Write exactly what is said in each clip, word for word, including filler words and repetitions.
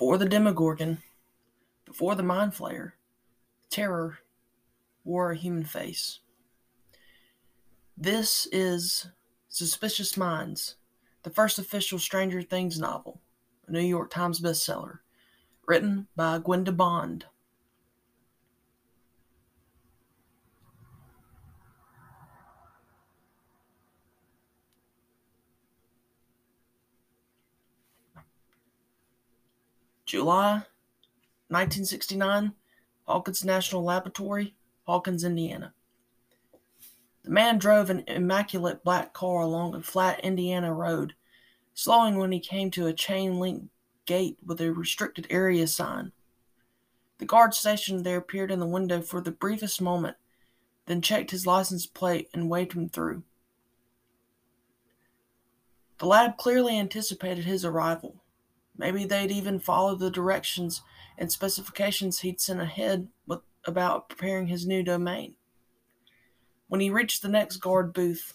before the Demogorgon, before the Mind Flayer, terror wore a human face. This is Suspicious Minds, the first official Stranger Things novel, a New York Times bestseller, written by Gwenda Bond. July nineteen sixty-nine, Hawkins National Laboratory, Hawkins, Indiana. The man drove an immaculate black car along a flat Indiana road, slowing when he came to a chain-link gate with a restricted area sign. The guard stationed there peered in the window for the briefest moment, then checked his license plate and waved him through. The lab clearly anticipated his arrival. Maybe they'd even follow the directions and specifications he'd sent ahead with, about preparing his new domain. When he reached the next guard booth,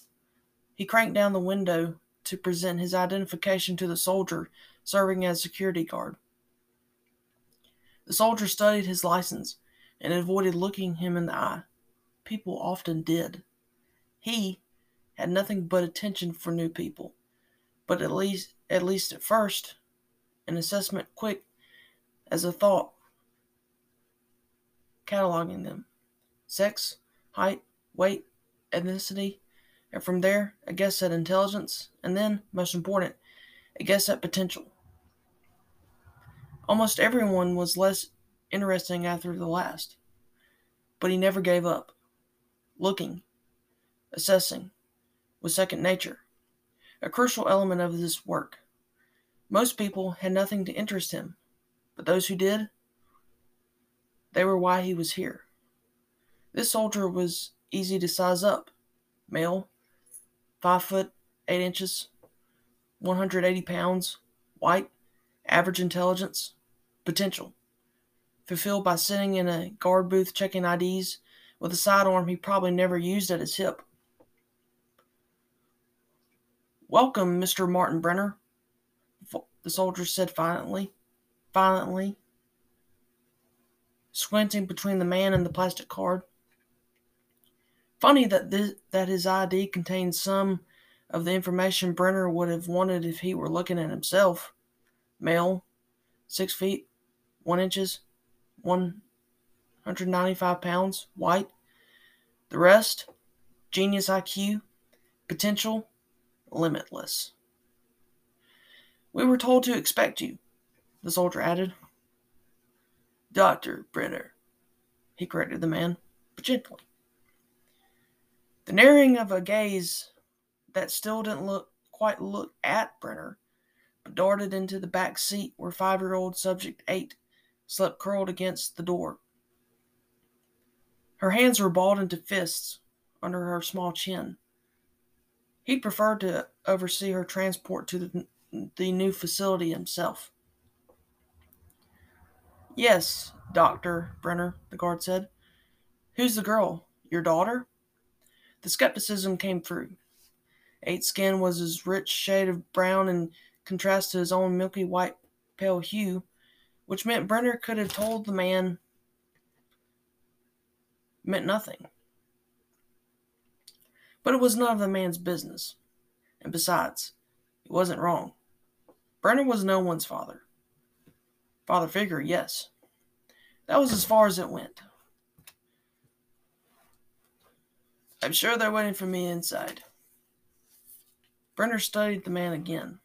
he cranked down the window to present his identification to the soldier serving as security guard. The soldier studied his license and avoided looking him in the eye. People often did. He had nothing but attention for new people, but at least, at least at first, an assessment quick as a thought, cataloging them. Sex, height, weight, ethnicity, and from there, a guess at intelligence, and then, most important, a guess at potential. Almost everyone was less interesting after the last, but he never gave up. Looking, assessing, was second nature, a crucial element of this work. Most people had nothing to interest him, but those who did, they were why he was here. This soldier was easy to size up. Male, five foot eight inches, one hundred eighty pounds, white, average intelligence, potential. Fulfilled by sitting in a guard booth checking I Ds with a sidearm he probably never used at his hip. "Welcome, Mister Martin Brenner," the soldier said violently, violently, squinting between the man and the plastic card. Funny that this, that his I D contained some of the information Brenner would have wanted if he were looking at himself. Male, six feet, one inches, one hundred ninety-five pounds, white. The rest, genius I Q, potential, limitless. "We were told to expect you," the soldier added. "Doctor Brenner," he corrected the man, but gently. The narrowing of a gaze that still didn't look quite look at Brenner, but darted into the back seat where five-year-old Subject eight slept curled against the door. Her hands were balled into fists under her small chin. He preferred to oversee her transport to the the new facility himself. "Yes, Doctor Brenner," the guard said. "Who's the girl? Your daughter?" The skepticism came through. Eight's skin was his rich shade of brown in contrast to his own milky white pale hue, which meant Brenner could have told the man meant nothing. But it was none of the man's business. And besides, he wasn't wrong. Brenner was no one's father. Father figure, yes. That was as far as it went. "I'm sure they're waiting for me inside." Brenner studied the man again.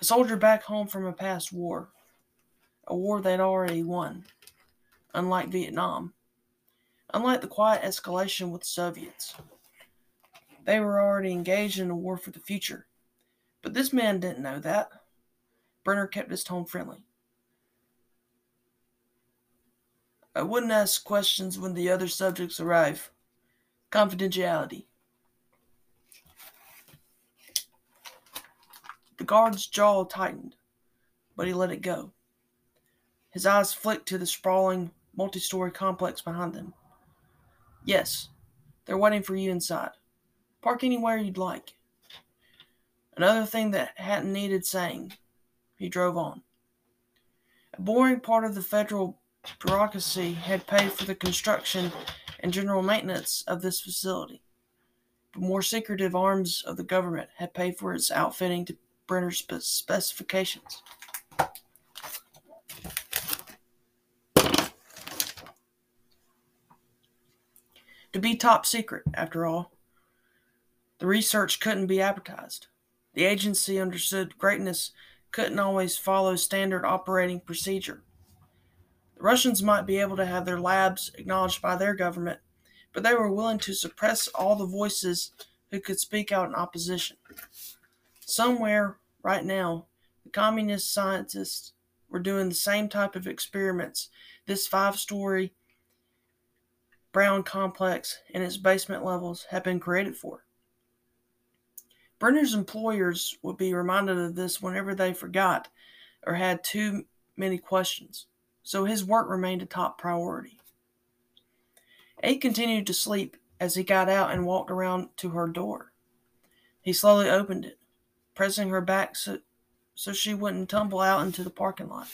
A soldier back home from a past war. A war they'd already won. Unlike Vietnam. Unlike the quiet escalation with the Soviets. They were already engaged in a war for the future. But this man didn't know that. Brenner kept his tone friendly. "I wouldn't ask questions when the other subjects arrive. Confidentiality." The guard's jaw tightened, but he let it go. His eyes flicked to the sprawling, multi-story complex behind them. "Yes, they're waiting for you inside. Park anywhere you'd like." Another thing that hadn't needed saying. He drove on. A boring part of the federal bureaucracy had paid for the construction and general maintenance of this facility. But more secretive arms of the government had paid for its outfitting to Brenner's specifications. To be top secret, after all, the research couldn't be advertised. The agency understood greatness couldn't always follow standard operating procedure. The Russians might be able to have their labs acknowledged by their government, but they were willing to suppress all the voices who could speak out in opposition. Somewhere, right now, the communist scientists were doing the same type of experiments this five-story brown complex and its basement levels have been created for. Brenner's employers would be reminded of this whenever they forgot or had too many questions, so his work remained a top priority. Aide continued to sleep as he got out and walked around to her door. He slowly opened it, pressing her back so, so she wouldn't tumble out into the parking lot.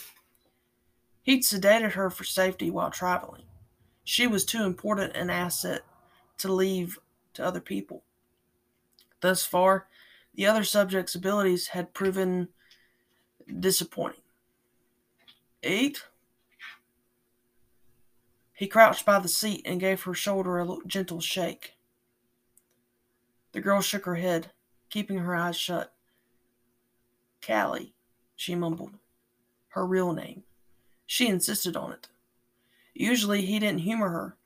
He'd sedated her for safety while traveling. She was too important an asset to leave to other people. Thus far, the other subject's abilities had proven disappointing. Eight? He crouched by the seat and gave her shoulder a gentle shake. The girl shook her head, keeping her eyes shut. Callie, she mumbled, her real name. She insisted on it. Usually he didn't humor her,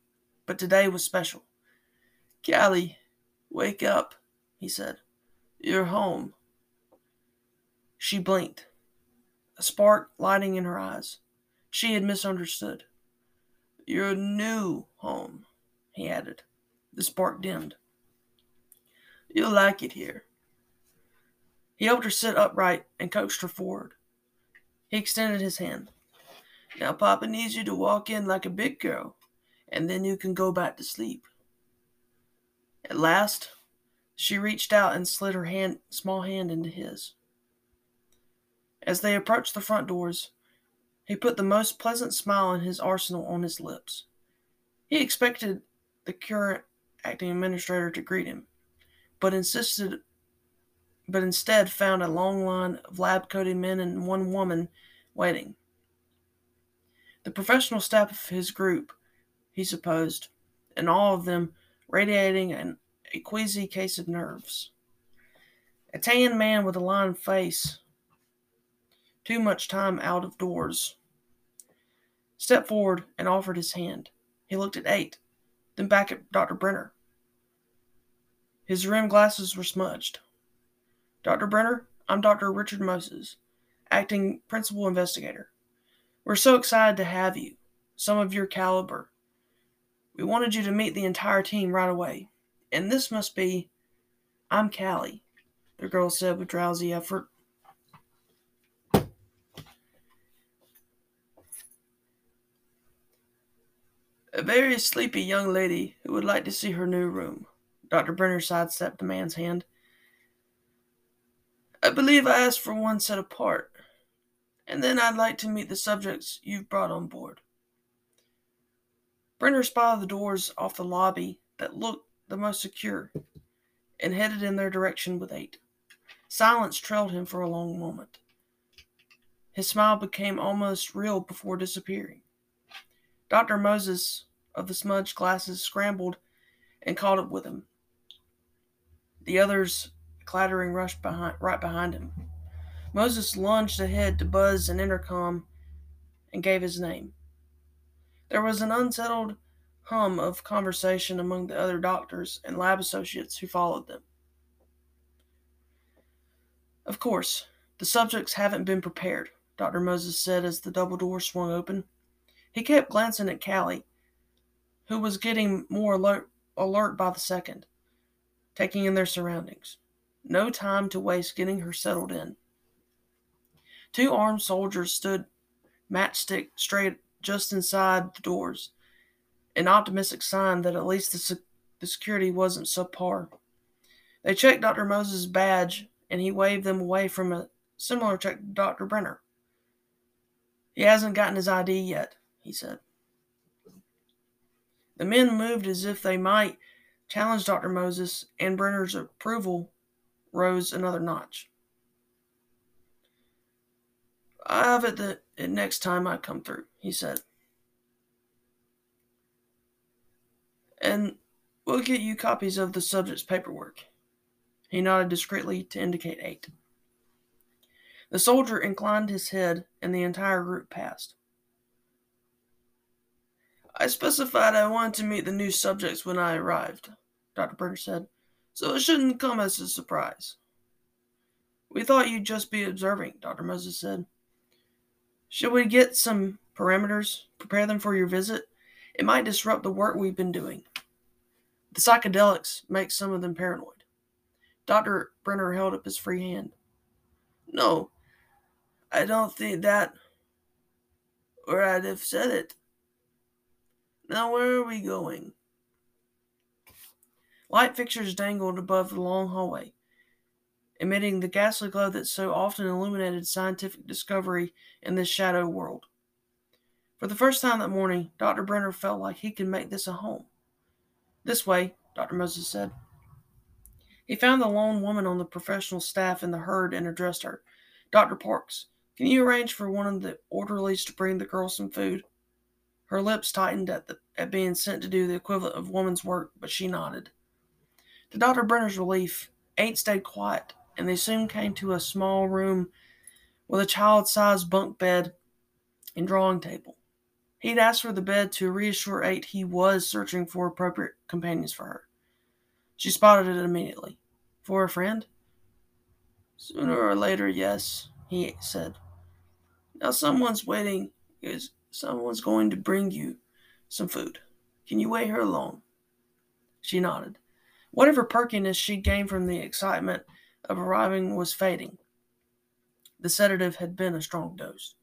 but today was special. Callie, wake up. He said, "You're home." She blinked, a spark lighting in her eyes. She had misunderstood. "Your new home," he added. The spark dimmed. "You'll like it here." He helped her sit upright and coaxed her forward. He extended his hand. "Now Papa needs you to walk in like a big girl, and then you can go back to sleep." At last, she reached out and slid her hand, small hand into his. As they approached the front doors, he put the most pleasant smile in his arsenal on his lips. He expected the current acting administrator to greet him, but insisted, but instead found a long line of lab-coated men and one woman waiting. The professional staff of his group, he supposed, and all of them radiating an a queasy case of nerves. A tan man with a lined face, too much time out of doors, stepped forward and offered his hand. He looked at Eight, then back at Doctor Brenner. His rimmed glasses were smudged. "Doctor Brenner, I'm Doctor Richard Moses, acting principal investigator. We're so excited to have you, some of your caliber. We wanted you to meet the entire team right away. And this must be... I'm Callie," the girl said with drowsy effort. "A very sleepy young lady who would like to see her new room." Doctor Brenner sidestepped the man's hand. "I believe I asked for one set apart. And then I'd like to meet the subjects you've brought on board." Brenner spotted the doors off the lobby that looked the most secure, and headed in their direction with Eight. Silence trailed him for a long moment. His smile became almost real before disappearing. Doctor Moses of the smudged glasses scrambled and caught up with him. The others clattering rushed behind, right behind him. Moses lunged ahead to buzz an intercom and gave his name. There was an unsettled hum of conversation among the other doctors and lab associates who followed them. "Of course, the subjects haven't been prepared," Doctor Moses said as the double door swung open. He kept glancing at Callie, who was getting more alert, alert by the second, taking in their surroundings. No time to waste getting her settled in. Two armed soldiers stood matchstick straight just inside the doors, an optimistic sign that at least the, sec- the security wasn't subpar. They checked Doctor Moses' badge, and he waved them away from a similar check to Doctor Brenner. He hasn't gotten his I D yet, he said. The men moved as if they might challenge Doctor Moses, and Brenner's approval rose another notch. I'll have it the it next time I come through, he said. And we'll get you copies of the subject's paperwork. He nodded discreetly to indicate eight. The soldier inclined his head, and the entire group passed. I specified I wanted to meet the new subjects when I arrived, Doctor Brenner said, so it shouldn't come as a surprise. We thought you'd just be observing, Doctor Moses said. Should we get some parameters, prepare them for your visit? It might disrupt the work we've been doing. The psychedelics make some of them paranoid. Doctor Brenner held up his free hand. No, I don't think that, or I'd have said it. Now where are we going? Light fixtures dangled above the long hallway, emitting the ghastly glow that so often illuminated scientific discovery in this shadow world. For the first time that morning, Doctor Brenner felt like he could make this a home. This way, Doctor Moses said. He found the lone woman on the professional staff in the herd and addressed her. Doctor Parks, can you arrange for one of the orderlies to bring the girl some food? Her lips tightened at, the, at being sent to do the equivalent of woman's work, but she nodded. To Doctor Brenner's relief, eight stayed quiet, and they soon came to a small room with a child-sized bunk bed and drawing table. He'd asked for the bed to reassure eight he was searching for appropriate companions for her. She spotted it immediately. For a friend? Sooner or later, yes, he said. Now someone's waiting. Someone's going to bring you some food. Can you wait here long? She nodded. Whatever perkiness she gained from the excitement of arriving was fading. The sedative had been a strong dose,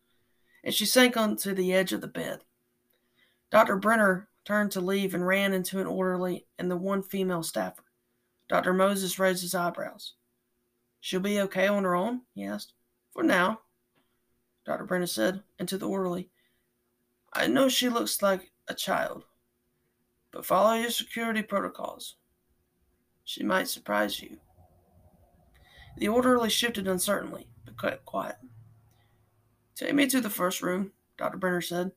and she sank onto the edge of the bed. Doctor Brenner turned to leave and ran into an orderly and the one female staffer. Doctor Moses raised his eyebrows. She'll be okay on her own? He asked. For now, Doctor Brenner said, and to the orderly, I know she looks like a child, but follow your security protocols. She might surprise you. The orderly shifted uncertainly, but kept quiet. Take me to the first room, Doctor Brenner said.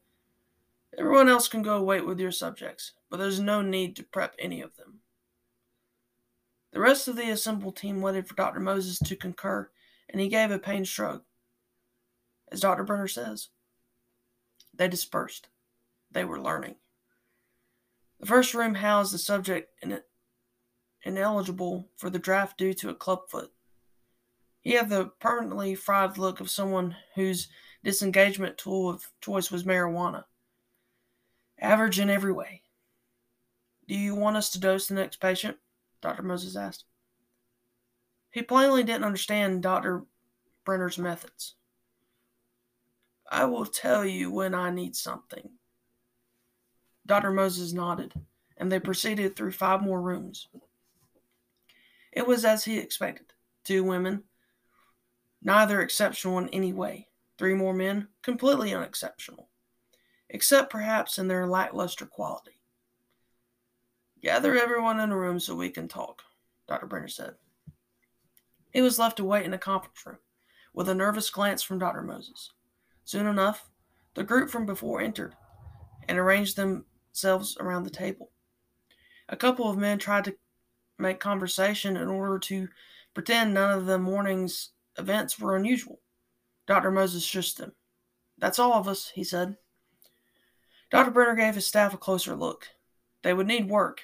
Everyone else can go wait with your subjects, but there's no need to prep any of them. The rest of the assembled team waited for Doctor Moses to concur, and he gave a pained shrug. As Doctor Brenner says, they dispersed. They were learning. The first room housed the subject in ineligible for the draft due to a clubfoot. He had the permanently fried look of someone whose disengagement tool of choice was marijuana. Average in every way. Do you want us to dose the next patient? Doctor Moses asked. He plainly didn't understand Doctor Brenner's methods. I will tell you when I need something. Doctor Moses nodded, and they proceeded through five more rooms. It was as he expected. Two women, neither exceptional in any way. Three more men, completely unexceptional, except perhaps in their lackluster quality. Gather everyone in a room so we can talk, Doctor Brenner said. He was left to wait in a conference room, with a nervous glance from Doctor Moses. Soon enough, the group from before entered and arranged themselves around the table. A couple of men tried to make conversation in order to pretend none of the morning's events were unusual. Doctor Moses shushed them. That's all of us, he said. Doctor Brenner gave his staff a closer look. They would need work,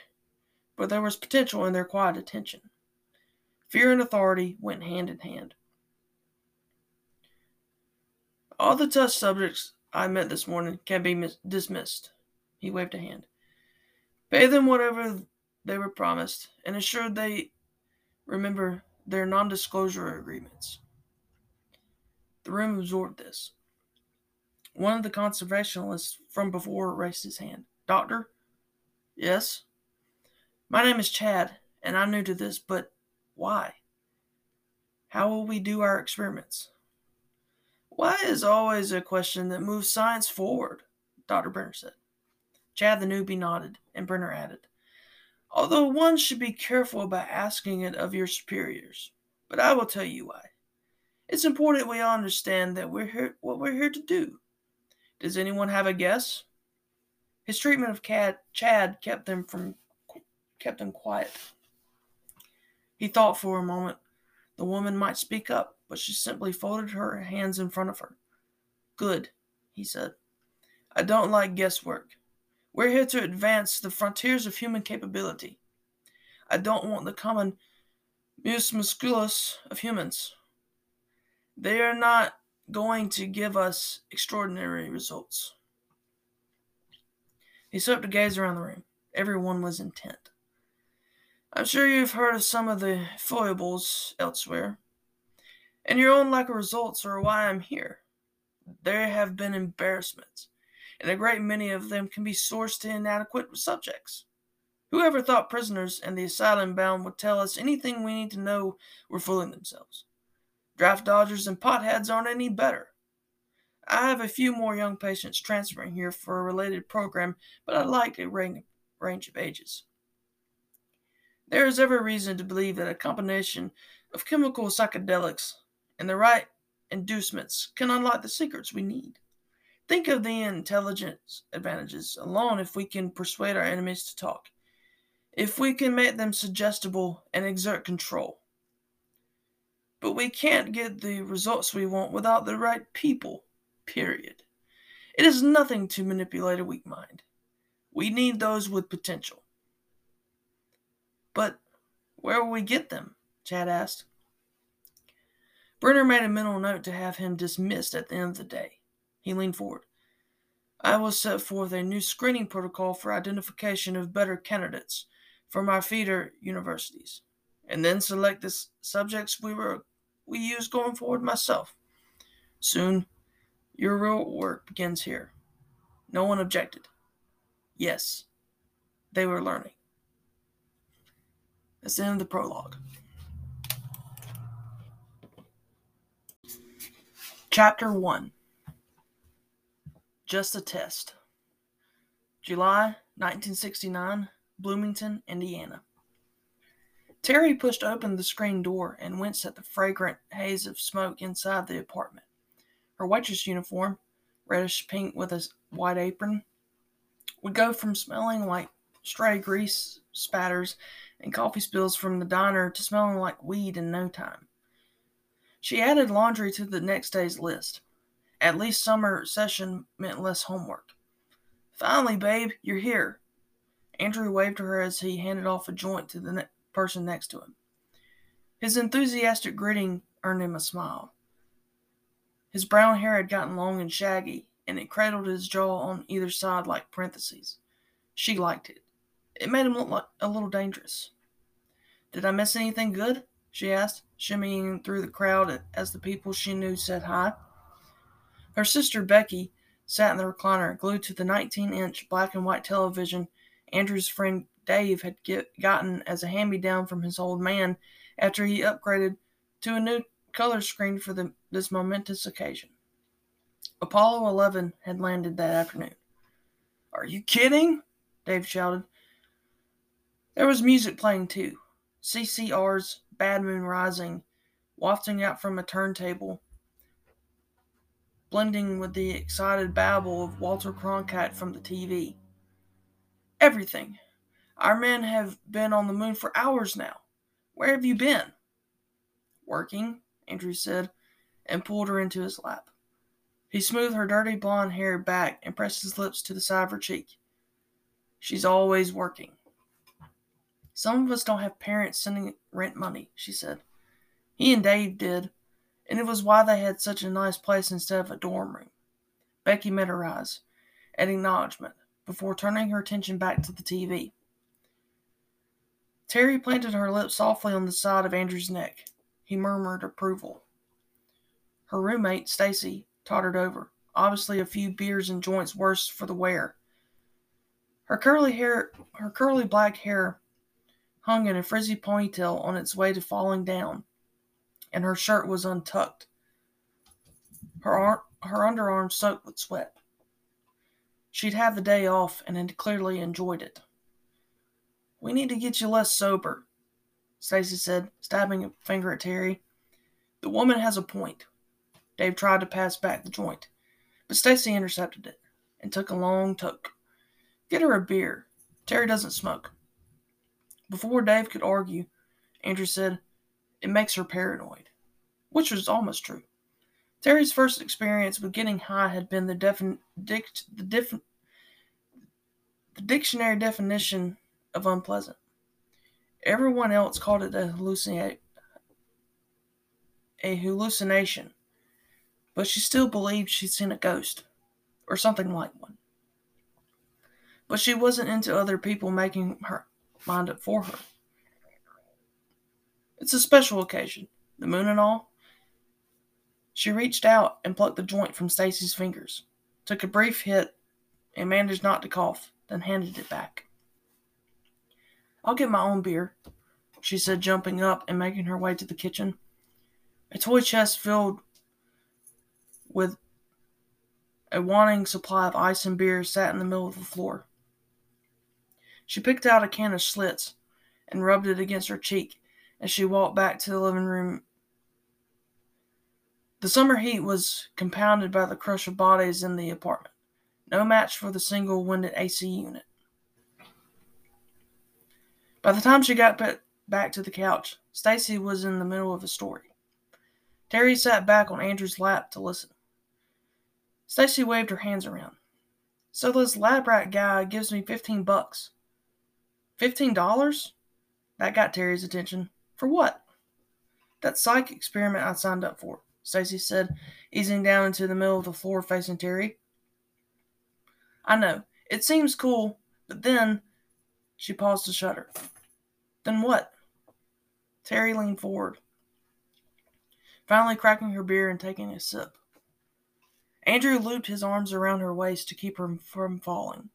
but there was potential in their quiet attention. Fear and authority went hand in hand. All the tough subjects I met this morning can be mis- dismissed. He waved a hand. Pay them whatever they were promised and ensure they remember their non-disclosure agreements. The room absorbed this. One of the conservationists from before raised his hand. Doctor? Yes? My name is Chad, and I'm new to this, but why? How will we do our experiments? Why is always a question that moves science forward, Doctor Brenner said. Chad the newbie nodded, and Brenner added, although one should be careful about asking it of your superiors, but I will tell you why. It's important we all understand that we're here, what we're here to do. Does anyone have a guess? His treatment of Cat, Chad kept them from kept them quiet. He thought for a moment. The woman might speak up, but she simply folded her hands in front of her. Good, he said. I don't like guesswork. We're here to advance the frontiers of human capability. I don't want the common mus musculus of humans. They are not going to give us extraordinary results. He swept a gaze around the room. Everyone was intent. I'm sure you've heard of some of the foibles elsewhere, and your own lack of results are why I'm here. There have been embarrassments, and a great many of them can be sourced to inadequate subjects. Whoever thought prisoners and the asylum bound would tell us anything we need to know were fooling themselves. Draft dodgers and potheads aren't any better. I have a few more young patients transferring here for a related program, but I like a range of ages. There is every reason to believe that a combination of chemical psychedelics and the right inducements can unlock the secrets we need. Think of the intelligence advantages alone if we can persuade our enemies to talk, if we can make them suggestible and exert control. But we can't get the results we want without the right people, period. It is nothing to manipulate a weak mind. We need those with potential. But where will we get them? Chad asked. Brenner made a mental note to have him dismissed at the end of the day. He leaned forward. I will set forth a new screening protocol for identification of better candidates from our feeder universities, and then select the subjects we were we use going forward myself. Soon, your real work begins here. No one objected. Yes, they were learning. That's the end of the prologue. Chapter one. Just a Test. July nineteen sixty-nine, Bloomington, Indiana. Terry pushed open the screen door and winced at the fragrant haze of smoke inside the apartment. Her waitress uniform, reddish pink with a white apron, would go from smelling like stray grease spatters and coffee spills from the diner to smelling like weed in no time. She added laundry to the next day's list. At least summer session meant less homework. Finally, babe, you're here. Andrew waved to her as he handed off a joint to the ne- person next to him. His enthusiastic greeting earned him a smile. His brown hair had gotten long and shaggy, and it cradled his jaw on either side like parentheses. She liked it. It made him look like a little dangerous. Did I miss anything good? She asked, shimmying through the crowd as the people she knew said hi. Her sister, Becky, sat in the recliner, glued to the nineteen-inch black-and-white television Andrew's friend Dave had get, gotten as a hand-me-down from his old man after he upgraded to a new color screen for the, this momentous occasion. Apollo eleven had landed that afternoon. Are you kidding? Dave shouted. There was music playing, too. C C R's Bad Moon Rising, wafting out from a turntable, blending with the excited babble of Walter Cronkite from the T V. Everything. Our men have been on the moon for hours now. Where have you been? Working, Andrew said, and pulled her into his lap. He smoothed her dirty blonde hair back and pressed his lips to the side of her cheek. She's always working. Some of us don't have parents sending rent money, she said. He and Dave did, and it was why they had such a nice place instead of a dorm room. Becky met her eyes, an acknowledgement, before turning her attention back to the T V. Terry planted her lips softly on the side of Andrew's neck. He murmured approval. Her roommate, Stacy, tottered over, obviously a few beers and joints worse for the wear. Her curly hair, her curly black hair, hung in a frizzy ponytail on its way to falling down, and her shirt was untucked. her, ar- her underarms soaked with sweat. She'd had the day off and had clearly enjoyed it. "We need to get you less sober," Stacy said, stabbing a finger at Terry. "The woman has a point." Dave tried to pass back the joint, but Stacy intercepted it and took a long toke. "Get her a beer. Terry doesn't smoke." Before Dave could argue, Andrew said, "It makes her paranoid," which was almost true. Terry's first experience with getting high had been the, defin- dict- the, dif- the dictionary definition of unpleasant. Everyone else called it a, hallucina- a hallucination, but she still believed she'd seen a ghost, or something like one. But she wasn't into other people making her mind up for her. "It's a special occasion, the moon and all." She reached out and plucked the joint from Stacy's fingers, took a brief hit, and managed not to cough, then handed it back. "I'll get my own beer," she said, jumping up and making her way to the kitchen. A toy chest filled with a wanting supply of ice and beer sat in the middle of the floor. She picked out a can of Schlitz and rubbed it against her cheek as she walked back to the living room. The summer heat was compounded by the crush of bodies in the apartment, no match for the single-winded A C unit. By the time she got back to the couch, Stacy was in the middle of a story. Terry sat back on Andrew's lap to listen. Stacy waved her hands around. "So this lab rat guy gives me fifteen bucks. fifteen dollars? That got Terry's attention. "For what?" "That psych experiment I signed up for," Stacy said, easing down into the middle of the floor facing Terry. "I know. It seems cool, but then..." She paused to shudder. "Then what?" Terry leaned forward, finally cracking her beer and taking a sip. Andrew looped his arms around her waist to keep her from falling.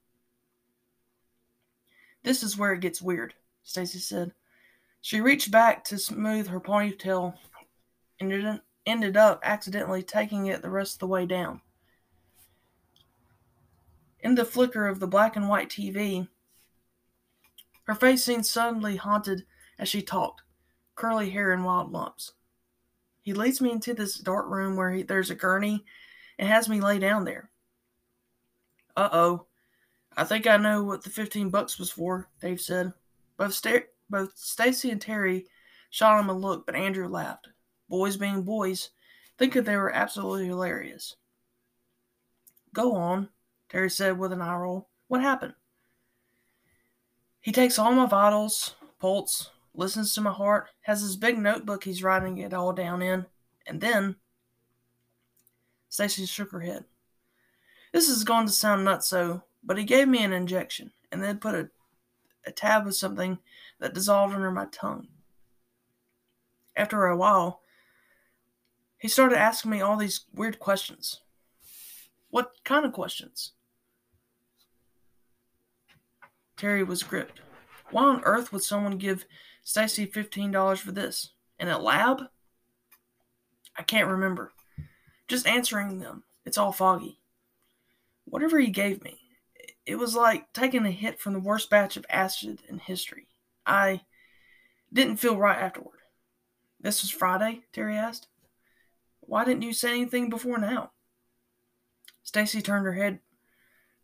"This is where it gets weird," Stacy said. She reached back to smooth her ponytail and didn't ended up accidentally taking it the rest of the way down. In the flicker of the black and white T V, her face seemed suddenly haunted as she talked, curly hair in wild lumps. "He leads me into this dark room where he, there's a gurney and has me lay down there." "Uh-oh. I think I know what the fifteen bucks was for," Dave said. Both, St- both Stacy and Terry shot him a look, but Andrew laughed. Boys being boys, thinking they were absolutely hilarious. "Go on," Terry said with an eye roll. "What happened?" "He takes all my vitals, pulse, listens to my heart, has this big notebook he's writing it all down in, and then..." Stacy shook her head. "This is going to sound nutso, but he gave me an injection, and then put a, a tab of something that dissolved under my tongue. After a while... he started asking me all these weird questions." "What kind of questions?" Terry was gripped. Why on earth would someone give Stacy fifteen dollars for this? In a lab? "I can't remember. Just answering them. It's all foggy. Whatever he gave me, it was like taking a hit from the worst batch of acid in history. I didn't feel right afterward." "This was Friday?" Terry asked. "Why didn't you say anything before now?" Stacy turned her head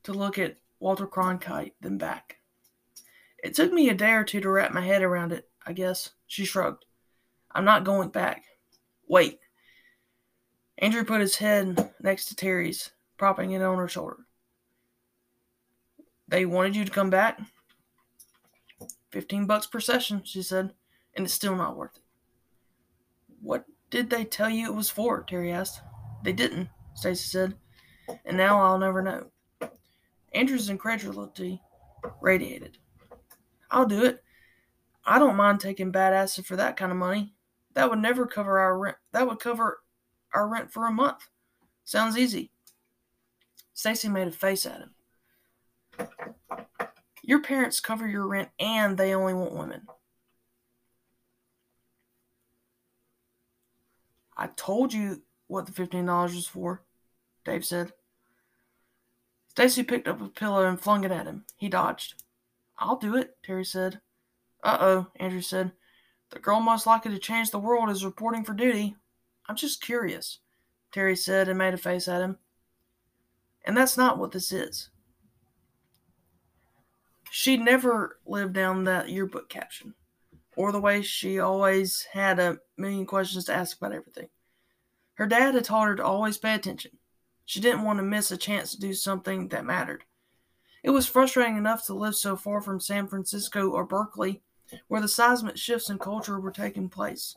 to look at Walter Cronkite, then back. "It took me a day or two to wrap my head around it, I guess." She shrugged. "I'm not going back." "Wait." Andrew put his head next to Terry's, propping it on her shoulder. "They wanted you to come back?" Fifteen bucks per session, she said, "and it's still not worth it." "What did they tell you it was for?" Terry asked. "They didn't," Stacy said, "and now I'll never know." Andrew's incredulity radiated. "I'll do it. I don't mind taking bad acid for that kind of money. That would never cover our rent. That would cover our rent for a month. Sounds easy." Stacy made a face at him. "Your parents cover your rent, and they only want women." "I told you what the fifteen dollars was for, Dave said. Stacy picked up a pillow and flung it at him. He dodged. I'll do it, Terry said. Uh-oh, Andrew said. The girl most likely to change the world is reporting for duty. I'm just curious, Terry said and made a face at him. And that's not what this is. She'd never lived down that yearbook caption, or the way she always had a million questions to ask about everything. Her dad had taught her to always pay attention. She didn't want to miss a chance to do something that mattered. It was frustrating enough to live so far from San Francisco or Berkeley, where the seismic shifts in culture were taking place,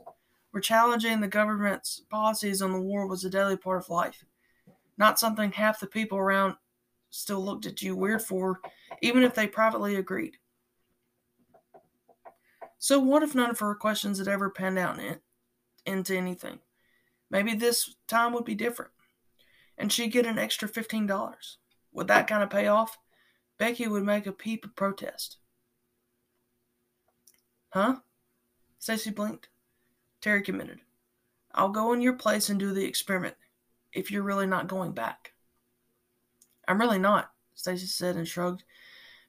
where challenging the government's policies on the war was a daily part of life, not something half the people around still looked at you weird for, even if they privately agreed. So what if none of her questions had ever panned out in, into anything? Maybe this time would be different, and she'd get an extra fifteen dollars. Would that kind of pay off? Becky would make a peep of protest. Huh? Stacy blinked. Terry committed. I'll go in your place and do the experiment, if you're really not going back. I'm really not, Stacy said and shrugged.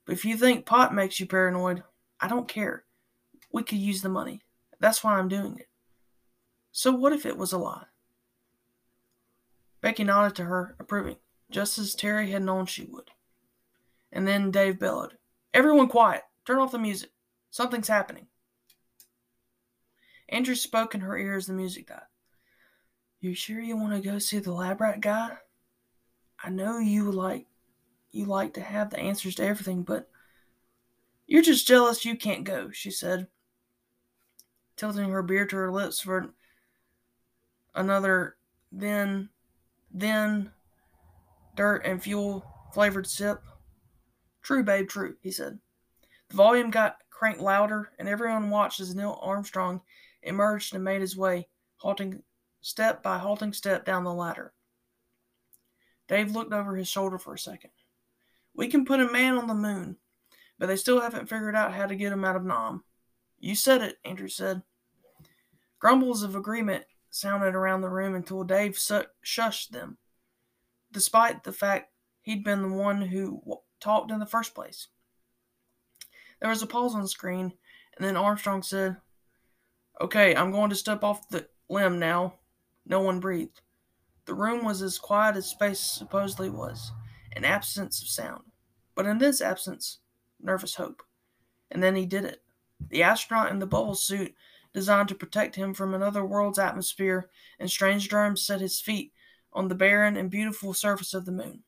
But if you think pot makes you paranoid, I don't care. We could use the money. That's why I'm doing it. So what if it was a lie? Becky nodded to her, approving, just as Terry had known she would. And then Dave bellowed, Everyone quiet. Turn off the music. Something's happening. Andrew spoke in her ear as the music died. You sure you want to go see the lab rat guy? I know you like you like to have the answers to everything, but you're just jealous you can't go, she said, tilting her beer to her lips for another then then dirt and fuel flavored sip. True, babe, true, he said. The volume got cranked louder, and everyone watched as Neil Armstrong emerged and made his way, halting step by halting step down the ladder. Dave looked over his shoulder for a second. We can put a man on the moon, but they still haven't figured out how to get him out of Nam. You said it, Andrew said. Grumbles of agreement sounded around the room until Dave su- shushed them, despite the fact he'd been the one who W- talked in the first place. There was a pause on the screen, and then Armstrong said, Okay, I'm going to step off the limb now. No one breathed. The room was as quiet as space supposedly was, an absence of sound. But in this absence, nervous hope. And then he did it. The astronaut in the bubble suit designed to protect him from another world's atmosphere and strange germs set his feet on the barren and beautiful surface of the moon.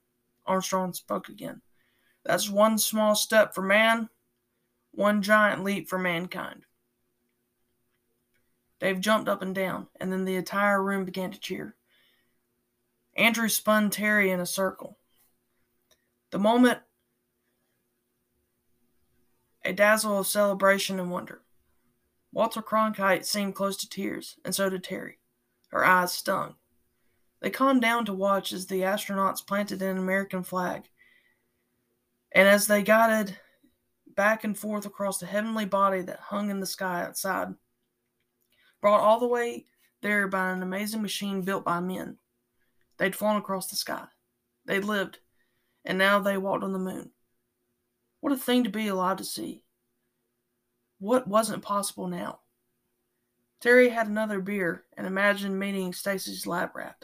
Armstrong spoke again. That's one small step for man, one giant leap for mankind. Dave jumped up and down, and then the entire room began to cheer. Andrew spun Terry in a circle. The moment, a dazzle of celebration and wonder. Walter Cronkite seemed close to tears, and so did Terry. Her eyes stung. They calmed down to watch as the astronauts planted an American flag, and as they guided back and forth across the heavenly body that hung in the sky outside, brought all the way there by an amazing machine built by men, they'd flown across the sky. They'd lived, and now they walked on the moon. What a thing to be alive to see. What wasn't possible now? Terry had another beer and imagined meeting Stacy's lab rat.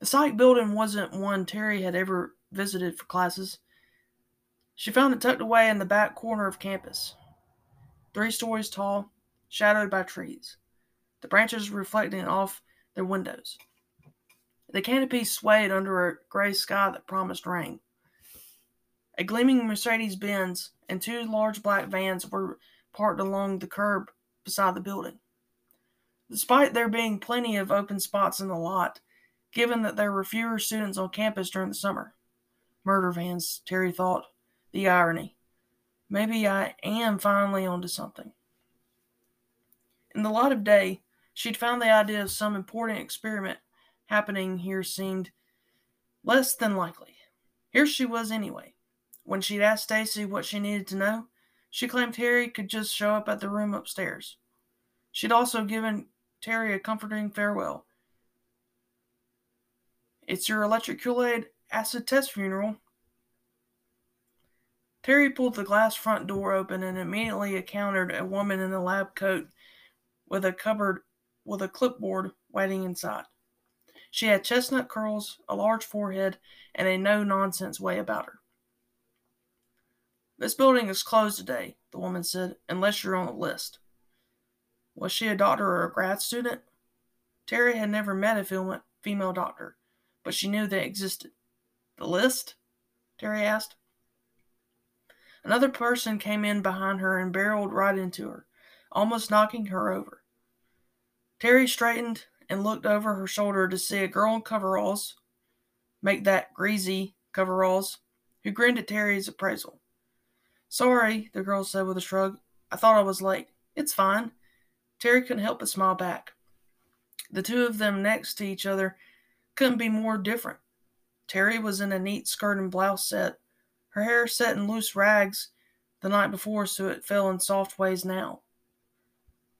The psych building wasn't one Terry had ever visited for classes. She found it tucked away in the back corner of campus. Three stories tall, shadowed by trees, the branches reflecting off their windows. The canopy swayed under a gray sky that promised rain. A gleaming Mercedes-Benz and two large black vans were parked along the curb beside the building. Despite there being plenty of open spots in the lot, given that there were fewer students on campus during the summer. Murder vans, Terry thought. The irony. Maybe I am finally onto something. In the light of day, she'd found the idea of some important experiment happening here seemed less than likely. Here she was anyway, When she'd asked Stacy what she needed to know, she claimed Terry could just show up at the room upstairs. She'd also given Terry a comforting farewell. It's your electric Kool-Aid acid test funeral. Terry pulled the glass front door open and immediately encountered a woman in a lab coat with a cupboard with a clipboard waiting inside. She had chestnut curls, a large forehead, and a no-nonsense way about her. This building is closed today, the woman said, unless you're on the list. Was she a doctor or a grad student? Terry had never met a female doctor, but she knew they existed. The list? Terry asked. Another person came in behind her and barreled right into her, almost knocking her over. Terry straightened and looked over her shoulder to see a girl in coveralls, make that greasy coveralls, who grinned at Terry's appraisal. Sorry, the girl said with a shrug. I thought I was late. It's fine. Terry couldn't help but smile back. The two of them next to each other couldn't be more different. Terry was in a neat skirt and blouse set, her hair set in loose rags the night before so it fell in soft waves now.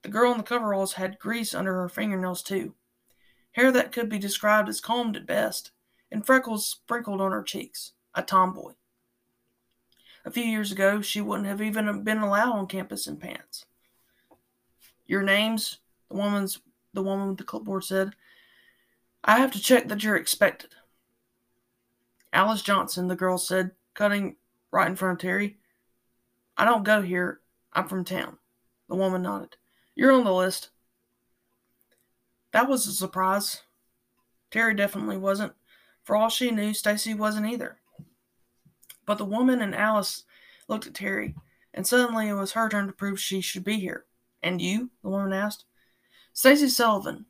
The girl in the coveralls had grease under her fingernails too, hair that could be described as combed at best, and freckles sprinkled on her cheeks. A tomboy. A few years ago, she wouldn't have even been allowed on campus in pants. Your names, the woman's, the woman with the clipboard said. I have to check that you're expected. Alice Johnson, the girl said, cutting right in front of Terry. I don't go here. I'm from town. The woman nodded. You're on the list. That was a surprise. Terry definitely wasn't. For all she knew, Stacy wasn't either. But the woman and Alice looked at Terry, and suddenly it was her turn to prove she should be here. And you? The woman asked. Stacy Sullivan.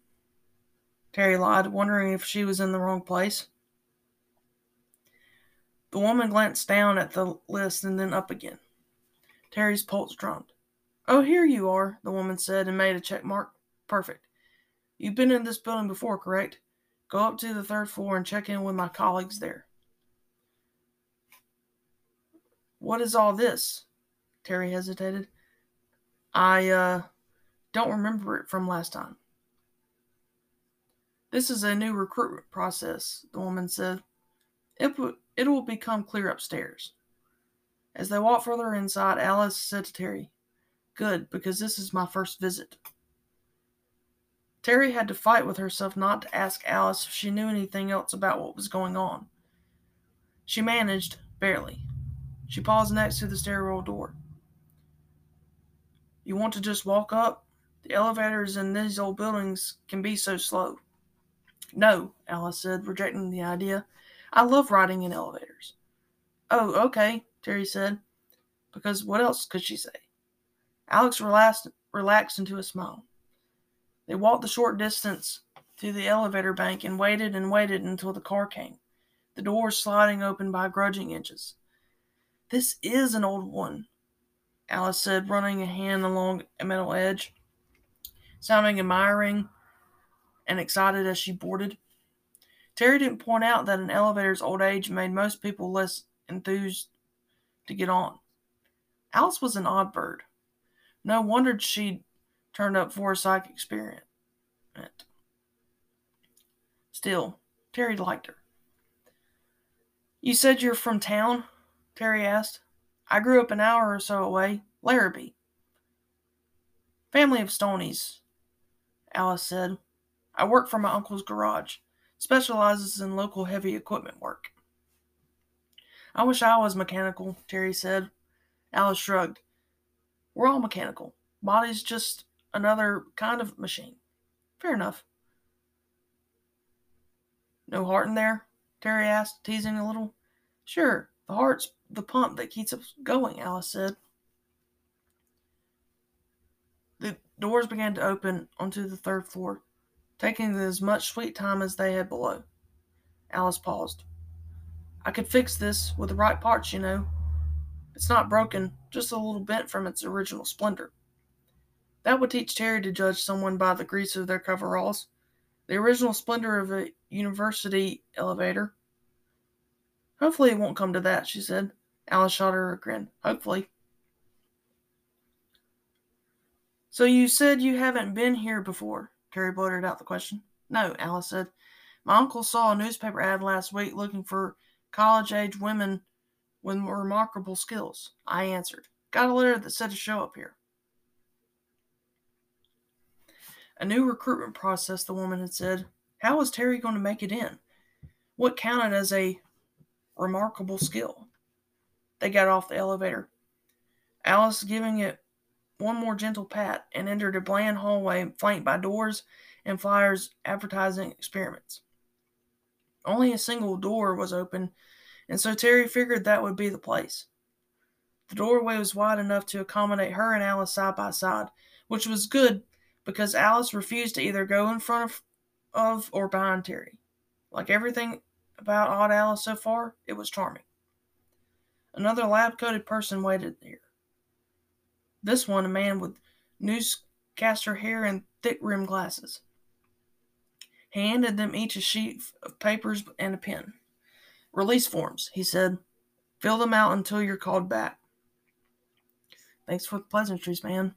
Terry lied, wondering if she was in the wrong place. The woman glanced down at the list and then up again. Terry's pulse drummed. Oh, here you are, the woman said and made a check mark. Perfect. You've been in this building before, correct? Go up to the third floor and check in with my colleagues there. What is all this? Terry hesitated. I, uh, don't remember it from last time. This is a new recruitment process, the woman said. It, w- it will become clear upstairs. As they walked further inside, Alice said to Terry, Good, because this is my first visit. Terry had to fight with herself not to ask Alice if she knew anything else about what was going on. She managed, barely. She paused next to the stairwell door. You want to just walk up? The elevators in these old buildings can be so slow. No, Alice said, rejecting the idea. I love riding in elevators. Oh, okay, Terry said, because what else could she say? Alex relaxed, relaxed into a smile. They walked the short distance to the elevator bank and waited and waited until the car came, the doors sliding open by grudging inches. This is an old one, Alice said, running a hand along a metal edge, sounding admiring and excited as she boarded. Terry didn't point out that an elevator's old age made most people less enthused to get on. Alice was an odd bird. No wonder she'd turned up for a psych experiment. Still, Terry liked her. You said you're from town? Terry asked. I grew up an hour or so away. Larrabee. Family of Stonies, Alice said. I work for my uncle's garage. Specializes in local heavy equipment work. I wish I was mechanical, Terry said. Alice shrugged. We're all mechanical. Body's just another kind of machine. Fair enough. No heart in there? Terry asked, teasing a little. Sure, the heart's the pump that keeps us going, Alice said. The doors began to open onto the third floor, taking as much sweet time as they had below. Alice paused. I could fix this with the right parts, you know. It's not broken, just a little bent from its original splendor. That would teach Terry to judge someone by the grease of their coveralls, the original splendor of a university elevator. Hopefully it won't come to that, she said. Alice shot her a grin. Hopefully. So you said you haven't been here before? Terry blurted out the question. No, Alice said. My uncle saw a newspaper ad last week looking for college-age women with remarkable skills. I answered. Got a letter that said to show up here. A new recruitment process, the woman had said. How was Terry going to make it in? What counted as a remarkable skill? They got off the elevator, Alice giving it one more gentle pat, and entered a bland hallway flanked by doors and flyers advertising experiments. Only a single door was open, and so Terry figured that would be the place. The doorway was wide enough to accommodate her and Alice side by side, which was good because Alice refused to either go in front of, of or behind Terry. Like everything about Odd Alice so far, it was charming. Another lab-coated person waited there. This one, a man with newscaster hair and thick-rimmed glasses. He handed them each a sheet of papers and a pen. Release forms, he said. Fill them out until you're called back. Thanks for the pleasantries, man.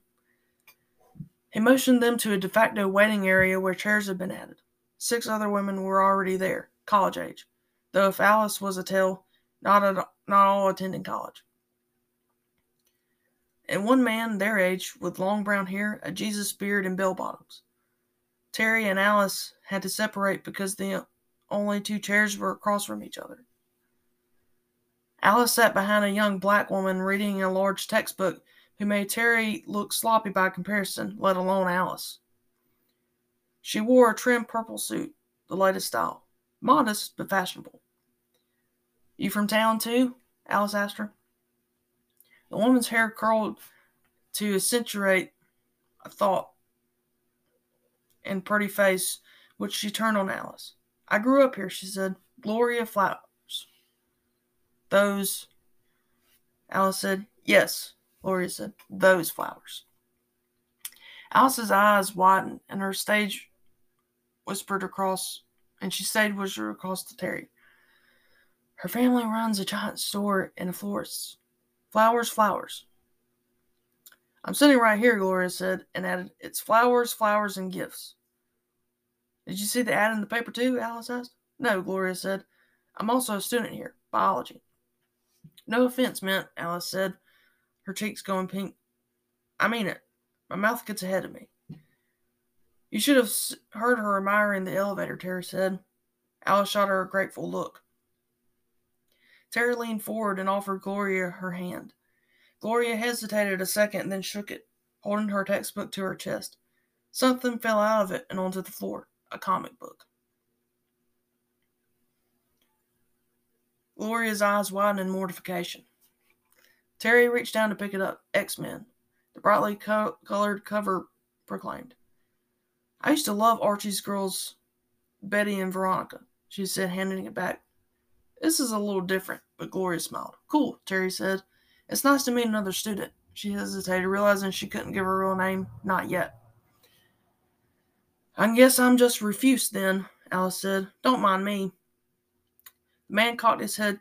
He motioned them to a de facto waiting area where chairs had been added. Six other women were already there, college age, though if Alice was a tell, not at, not all attending college. And one man their age with long brown hair, a Jesus beard, and bell bottoms. Terry and Alice had to separate because the only two chairs were across from each other. Alice sat behind a young black woman reading a large textbook who made Terry look sloppy by comparison, let alone Alice. She wore a trim purple suit, the latest style. Modest, but fashionable. You from town, too? Alice asked her. The woman's hair curled to accentuate a thought and pretty face, which she turned on Alice. I grew up here, she said. Gloria flowers. Those, Alice said. Yes, Gloria said. Those flowers. Alice's eyes widened, and her stage whispered across, and she stage whispered across to Terry. Her family runs a giant store and a florist. Flowers, flowers. I'm sitting right here, Gloria said, and added, it's flowers, flowers, and gifts. Did you see the ad in the paper too? Alice asked. No, Gloria said. I'm also a student here, biology. No offense meant, Alice said, her cheeks going pink. I mean it. My mouth gets ahead of me. You should have heard her admiring the elevator, Terry said. Alice shot her a grateful look. Terry leaned forward and offered Gloria her hand. Gloria hesitated a second and then shook it, holding her textbook to her chest. Something fell out of it and onto the floor, a comic book. Gloria's eyes widened in mortification. Terry reached down to pick it up. X-Men, the brightly co- colored cover proclaimed. I used to love Archie's girls, Betty and Veronica, she said, handing it back. This is a little different, but Gloria smiled. Cool, Terry said. It's nice to meet another student. She hesitated, realizing she couldn't give her real name. Not yet. I guess I'm just refused then, Alice said. Don't mind me. The man cocked his head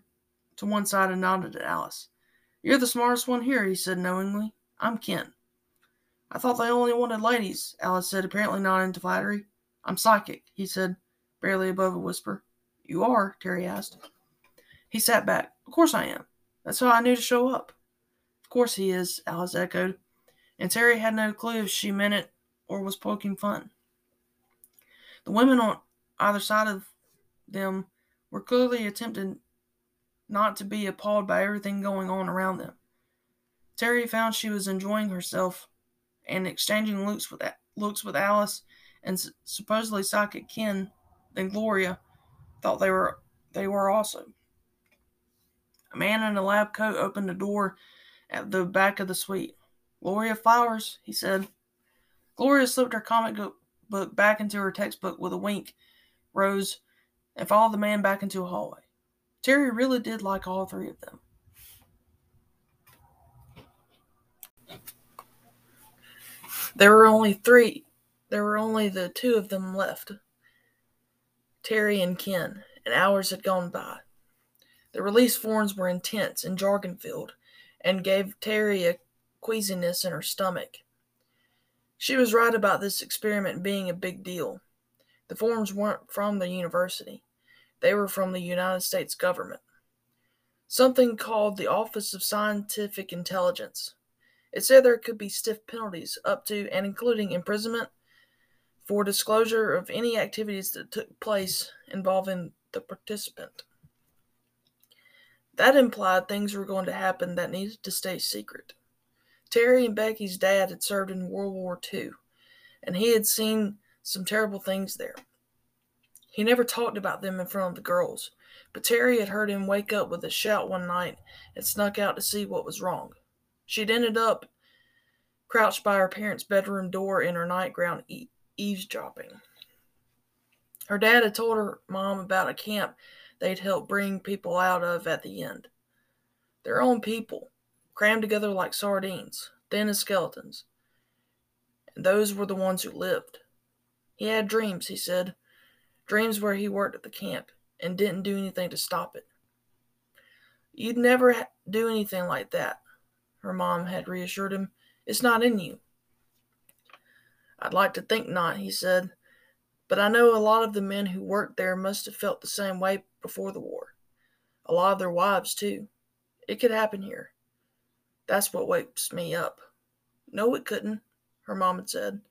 to one side and nodded at Alice. You're the smartest one here, he said knowingly. I'm Ken. I thought they only wanted ladies, Alice said, apparently not into flattery. I'm psychic, he said, barely above a whisper. You are? Terry asked. He sat back. Of course I am. That's how I knew to show up. Of course he is, Alice echoed. And Terry had no clue if she meant it or was poking fun. The women on either side of them were clearly attempting not to be appalled by everything going on around them. Terry found she was enjoying herself and exchanging looks with, looks with Alice and supposedly psychic Ken, then Gloria thought they were they were also. A man in a lab coat opened a door at the back of the suite. Gloria Flowers, he said. Gloria slipped her comic book back into her textbook with a wink, rose, and followed the man back into a hallway. Terry really did like all three of them. There were only three. There were only the two of them left. Terry and Ken, and hours had gone by. The release forms were intense and jargon-filled, and gave Terry a queasiness in her stomach. She was right about this experiment being a big deal. The forms weren't from the university. They were from the United States government. Something called the Office of Scientific Intelligence. It said there could be stiff penalties up to and including imprisonment for disclosure of any activities that took place involving the participant. That implied things were going to happen that needed to stay secret. Terry and Becky's dad had served in World War Two, and he had seen some terrible things there. He never talked about them in front of the girls, but Terry had heard him wake up with a shout one night and snuck out to see what was wrong. She'd ended up crouched by her parents' bedroom door in her nightgown e- eavesdropping. Her dad had told her mom about a camp they'd helped bring people out of at the end. Their own people, crammed together like sardines, thin as skeletons. And those were the ones who lived. He had dreams, he said. Dreams where he worked at the camp and didn't do anything to stop it. You'd never ha- do anything like that, her mom had reassured him. It's not in you. I'd like to think not, he said. But I know a lot of the men who worked there must have felt the same way before the war. A lot of their wives, too. It could happen here. That's what wakes me up. No, it couldn't, her mom had said.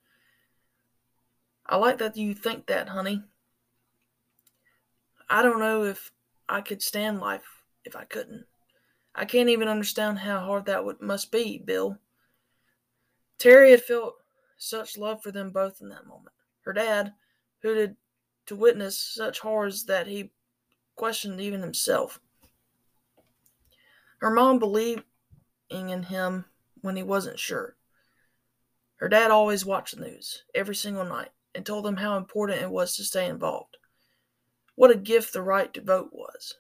I like that you think that, honey. I don't know if I could stand life if I couldn't. I can't even understand how hard that would, must be, Bill. Terry had felt such love for them both in that moment. Her dad, who did to witness such horrors that he questioned even himself. Her mom believing in him when he wasn't sure. Her dad always watched the news every single night and told them how important it was to stay involved. What a gift the right to vote was.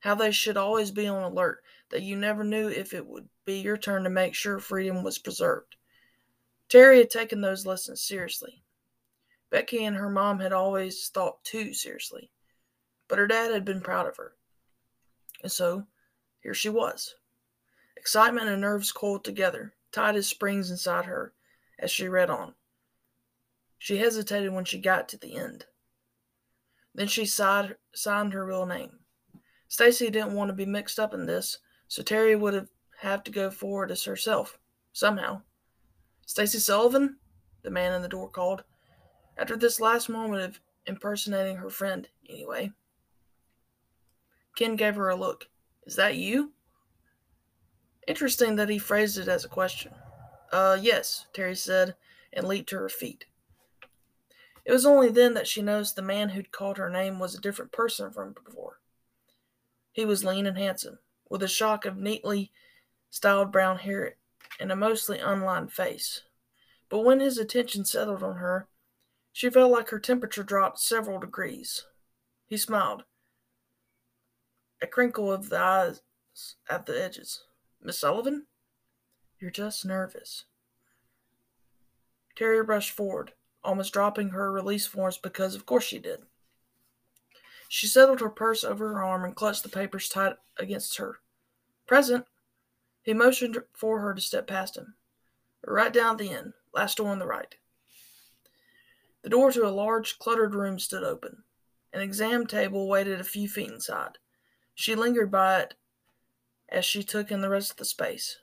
How they should always be on alert, that you never knew if it would be your turn to make sure freedom was preserved. Terry had taken those lessons seriously. Becky and her mom had always thought too seriously, but her dad had been proud of her. And so, here she was. Excitement and nerves coiled together, tight as springs inside her, as she read on. She hesitated when she got to the end. Then she sighed, signed her real name. Stacy didn't want to be mixed up in this, so Terry would have, have to go forward as herself, somehow. Stacy Sullivan, the man in the door called. After this last moment of impersonating her friend, anyway. Ken gave her a look. Is that you? Interesting that he phrased it as a question. Uh, yes, Terry said, and leaped to her feet. It was only then that she noticed the man who'd called her name was a different person from before. He was lean and handsome, with a shock of neatly styled brown hair and a mostly unlined face. But when his attention settled on her, she felt like her temperature dropped several degrees. He smiled, a crinkle of the eyes at the edges. Miss Sullivan, you're just nervous. Terry rushed forward, almost dropping her release forms because of course she did. She settled her purse over her arm and clutched the papers tight against her. Present. He motioned for her to step past him. Right down at the end, last door on the right. The door to a large, cluttered room stood open. An exam table waited a few feet inside. She lingered by it as she took in the rest of the space.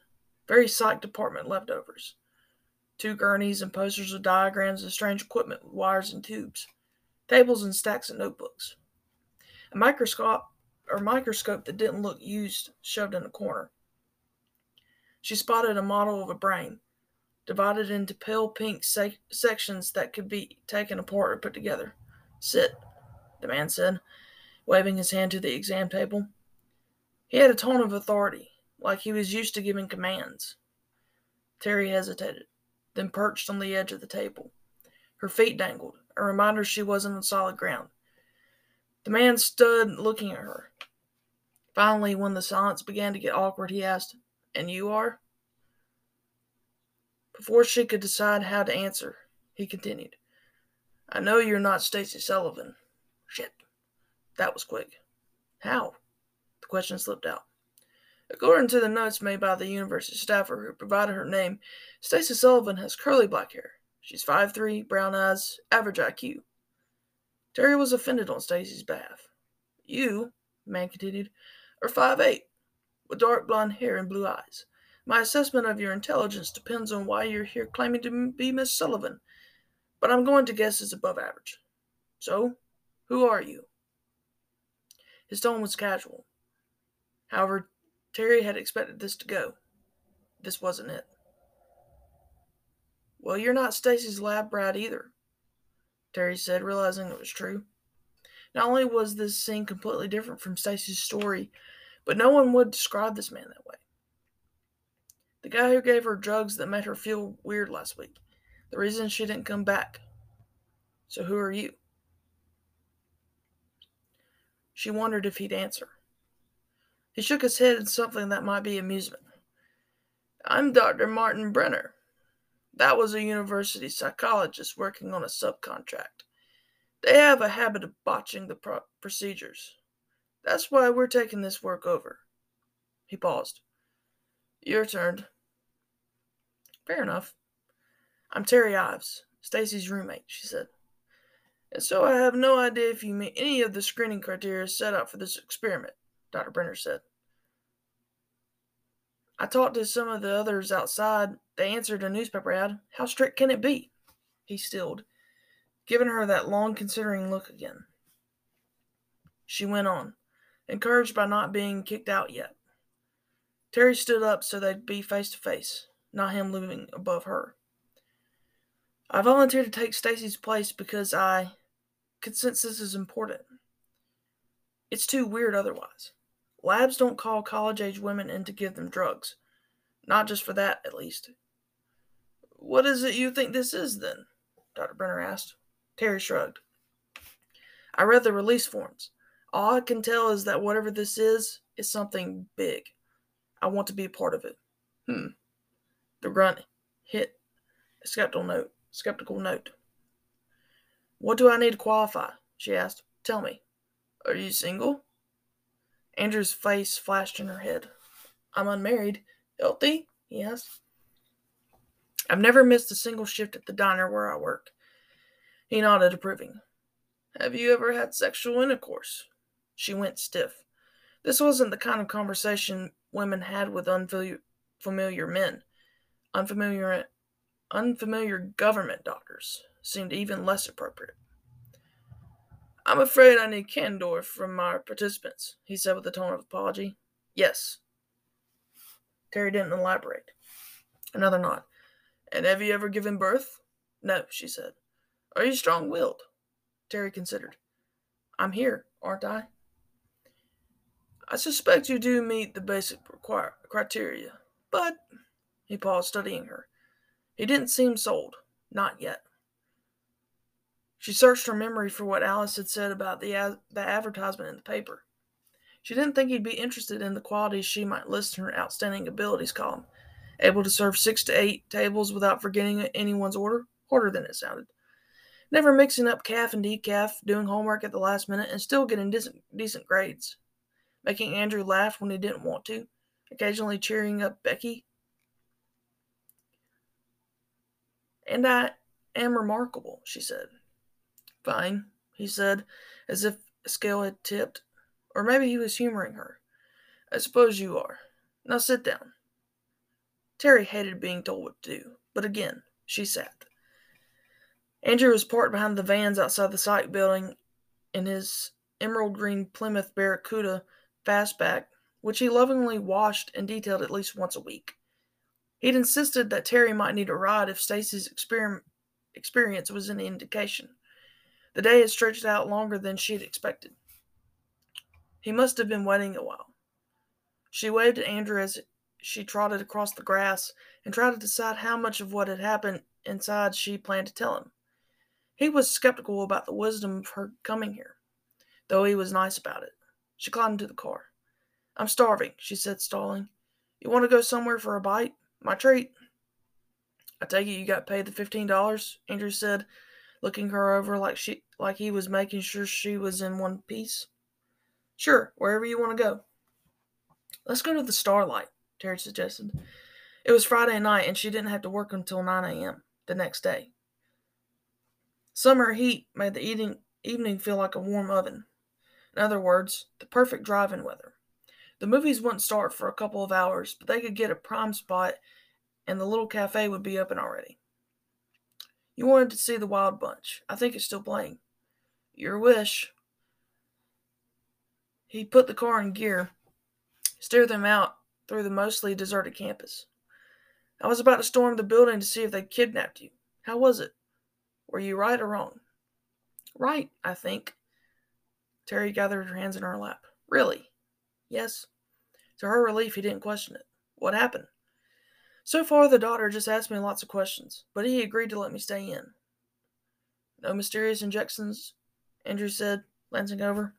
Very psych department leftovers. Two gurneys and posters with diagrams of strange equipment with wires and tubes. Tables and stacks of notebooks. A microscope or microscope that didn't look used shoved in a corner. She spotted a model of a brain, divided into pale pink sec- sections that could be taken apart or put together. Sit, the man said, waving his hand to the exam table. He had a tone of authority, like he was used to giving commands. Terry hesitated, then perched on the edge of the table. Her feet dangled, a reminder she wasn't on solid ground. The man stood looking at her. Finally, when the silence began to get awkward, he asked, "And you are?" Before she could decide how to answer, he continued, "I know you're not Stacy Sullivan." Shit. That was quick. How? The question slipped out. According to the notes made by the university staffer who provided her name, Stacey Sullivan has curly black hair. She's five foot three, brown eyes, average I Q. Terry was offended on Stacy's behalf. You, the man continued, are five foot eight, with dark blonde hair and blue eyes. My assessment of your intelligence depends on why you're here claiming to be Miss Sullivan, but I'm going to guess it's above average. So, who are you? His tone was casual. However, Terry had expected this to go. This wasn't it. Well, you're not Stacy's lab brat either, Terry said, realizing it was true. Not only was this scene completely different from Stacy's story, but no one would describe this man that way. The guy who gave her drugs that made her feel weird last week. The reason she didn't come back. So who are you? She wondered if he'd answer. He shook his head in something that might be amusement. I'm Doctor Martin Brenner. That was a university psychologist working on a subcontract. They have a habit of botching the pro- procedures. That's why we're taking this work over. He paused. Your turn. Fair enough. I'm Terry Ives, Stacy's roommate, she said. And so I have no idea if you meet any of the screening criteria set out for this experiment, Doctor Brenner said. I talked to some of the others outside. They answered a newspaper ad. How strict can it be? He stilled, giving her that long considering look again. She went on, encouraged by not being kicked out yet. Terry stood up so they'd be face to face, not him looming above her. I volunteered to take Stacy's place because I could sense this is important. It's too weird otherwise. Labs don't call college-age women in to give them drugs. Not just for that, at least. What is it you think this is, then? Doctor Brenner asked. Terry shrugged. I read the release forms. All I can tell is that whatever this is, is something big. I want to be a part of it. Hmm. The grunt hit a skeptical note. Skeptical note. What do I need to qualify? She asked. Tell me. Are you single? Andrew's face flashed in her head. I'm unmarried. Healthy? He asked. I've never missed a single shift at the diner where I work. He nodded, approving. Have you ever had sexual intercourse? She went stiff. This wasn't the kind of conversation women had with unfamiliar men. Unfamiliar, unfamiliar government doctors seemed even less appropriate. I'm afraid I need candor from my participants, he said with a tone of apology. Yes. Terry didn't elaborate. Another nod. And have you ever given birth? No, she said. Are you strong-willed? Terry considered. I'm here, aren't I? I suspect you do meet the basic require- criteria, but... He paused, studying her. He didn't seem sold. Not yet. She searched her memory for what Alice had said about the, ad- the advertisement in the paper. She didn't think he'd be interested in the qualities she might list in her outstanding abilities column. Able to serve six to eight tables without forgetting anyone's order, harder than it sounded. Never mixing up calf and decaf, doing homework at the last minute, and still getting decent, decent grades. Making Andrew laugh when he didn't want to, occasionally cheering up Becky. And I am remarkable, she said. Fine, he said, as if a scale had tipped. Or maybe he was humoring her. I suppose you are. Now sit down. Terry hated being told what to do, but again, she sat. Andrew was parked behind the vans outside the psych building in his emerald green Plymouth Barracuda fastback, which he lovingly washed and detailed at least once a week. He'd insisted that Terry might need a ride if Stacy's exper- experience was any indication. The day had stretched out longer than she'd expected. He must have been waiting a while. She waved at Andrew as she trotted across the grass and tried to decide how much of what had happened inside she planned to tell him. He was skeptical about the wisdom of her coming here, though he was nice about it. She climbed into the car. I'm starving, she said, stalling. You want to go somewhere for a bite? My treat. I take it you got paid the fifteen dollars, Andrew said, looking her over like she like he was making sure she was in one piece. Sure, wherever you want to go. Let's go to the Starlight, Terry suggested. It was Friday night, and she didn't have to work until nine a.m. the next day. Summer heat made the eating, evening feel like a warm oven. In other words, the perfect drive-in weather. The movies wouldn't start for a couple of hours, but they could get a prime spot, and the little cafe would be open already. You wanted to see The Wild Bunch. I think it's still playing. Your wish. He put the car in gear, steered them out through the mostly deserted campus. I was about to storm the building to see if they kidnapped you. How was it? Were you right or wrong? Right, I think. Terry gathered her hands in her lap. Really? Yes. To her relief, he didn't question it. What happened? So far, the daughter just asked me lots of questions, but he agreed to let me stay in. No mysterious injections, Andrew said, glancing over.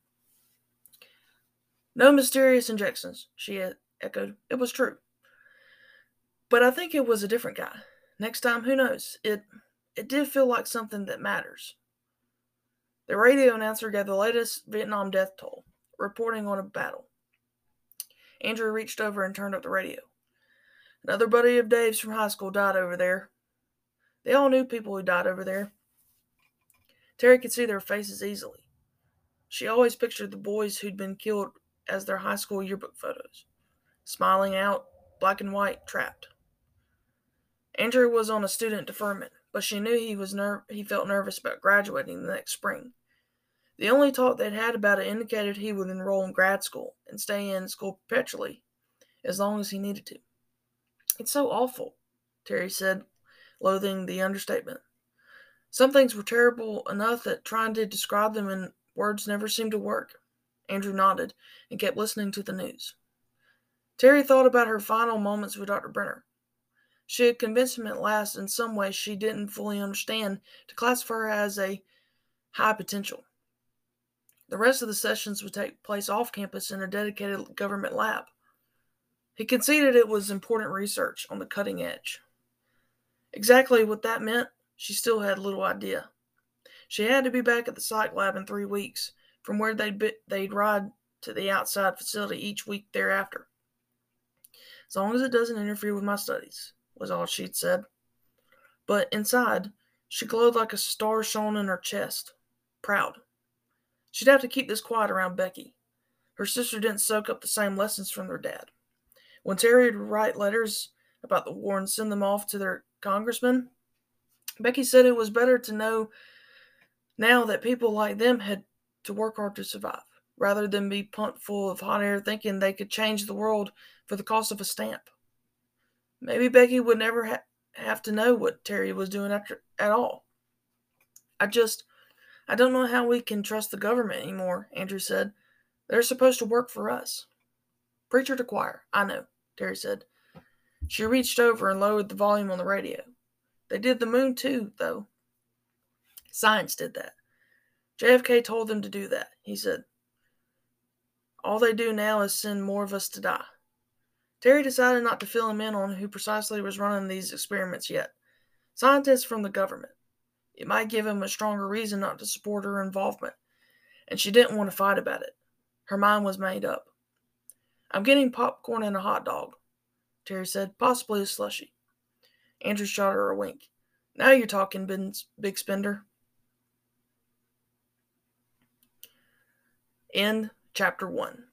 No mysterious injections, she echoed. It was true. But I think it was a different guy. Next time, who knows? It it did feel like something that matters. The radio announcer gave the latest Vietnam death toll, reporting on a battle. Andrew reached over and turned up the radio. Another buddy of Dave's from high school died over there. They all knew people who died over there. Terry could see their faces easily. She always pictured the boys who'd been killed as their high school yearbook photos. Smiling out, black and white, trapped. Andrew was on a student deferment, but she knew he was ner- he felt nervous about graduating the next spring. The only talk they'd had about it indicated he would enroll in grad school and stay in school perpetually as long as he needed to. It's so awful, Terry said, loathing the understatement. Some things were terrible enough that trying to describe them in words never seemed to work. Andrew nodded and kept listening to the news. Terry thought about her final moments with Doctor Brenner. She had convinced him at last in some way she didn't fully understand to classify her as a high potential. The rest of the sessions would take place off campus in a dedicated government lab. He conceded it was important research on the cutting edge. Exactly what that meant, she still had little idea. She had to be back at the psych lab in three weeks, from where they'd, be, they'd ride to the outside facility each week thereafter. As long as it doesn't interfere with my studies, was all she'd said. But inside, she glowed like a star shone in her chest, proud. She'd have to keep this quiet around Becky. Her sister didn't soak up the same lessons from their dad. When Terry would write letters about the war and send them off to their congressman, Becky said it was better to know now that people like them had to work hard to survive, rather than be pumped full of hot air thinking they could change the world for the cost of a stamp. Maybe Becky would never ha- have to know what Terry was doing after, at all. I just, I don't know how we can trust the government anymore, Andrew said. They're supposed to work for us. Preacher to choir, I know, Terry said. She reached over and lowered the volume on the radio. They did the moon too, though. Science did that. J F K told them to do that, he said. All they do now is send more of us to die. Terry decided not to fill him in on who precisely was running these experiments yet. Scientists from the government. It might give him a stronger reason not to support her involvement, and she didn't want to fight about it. Her mind was made up. I'm getting popcorn and a hot dog, Terry said, possibly a slushie. Andrew shot her a wink. Now you're talking, big spender. End chapter one.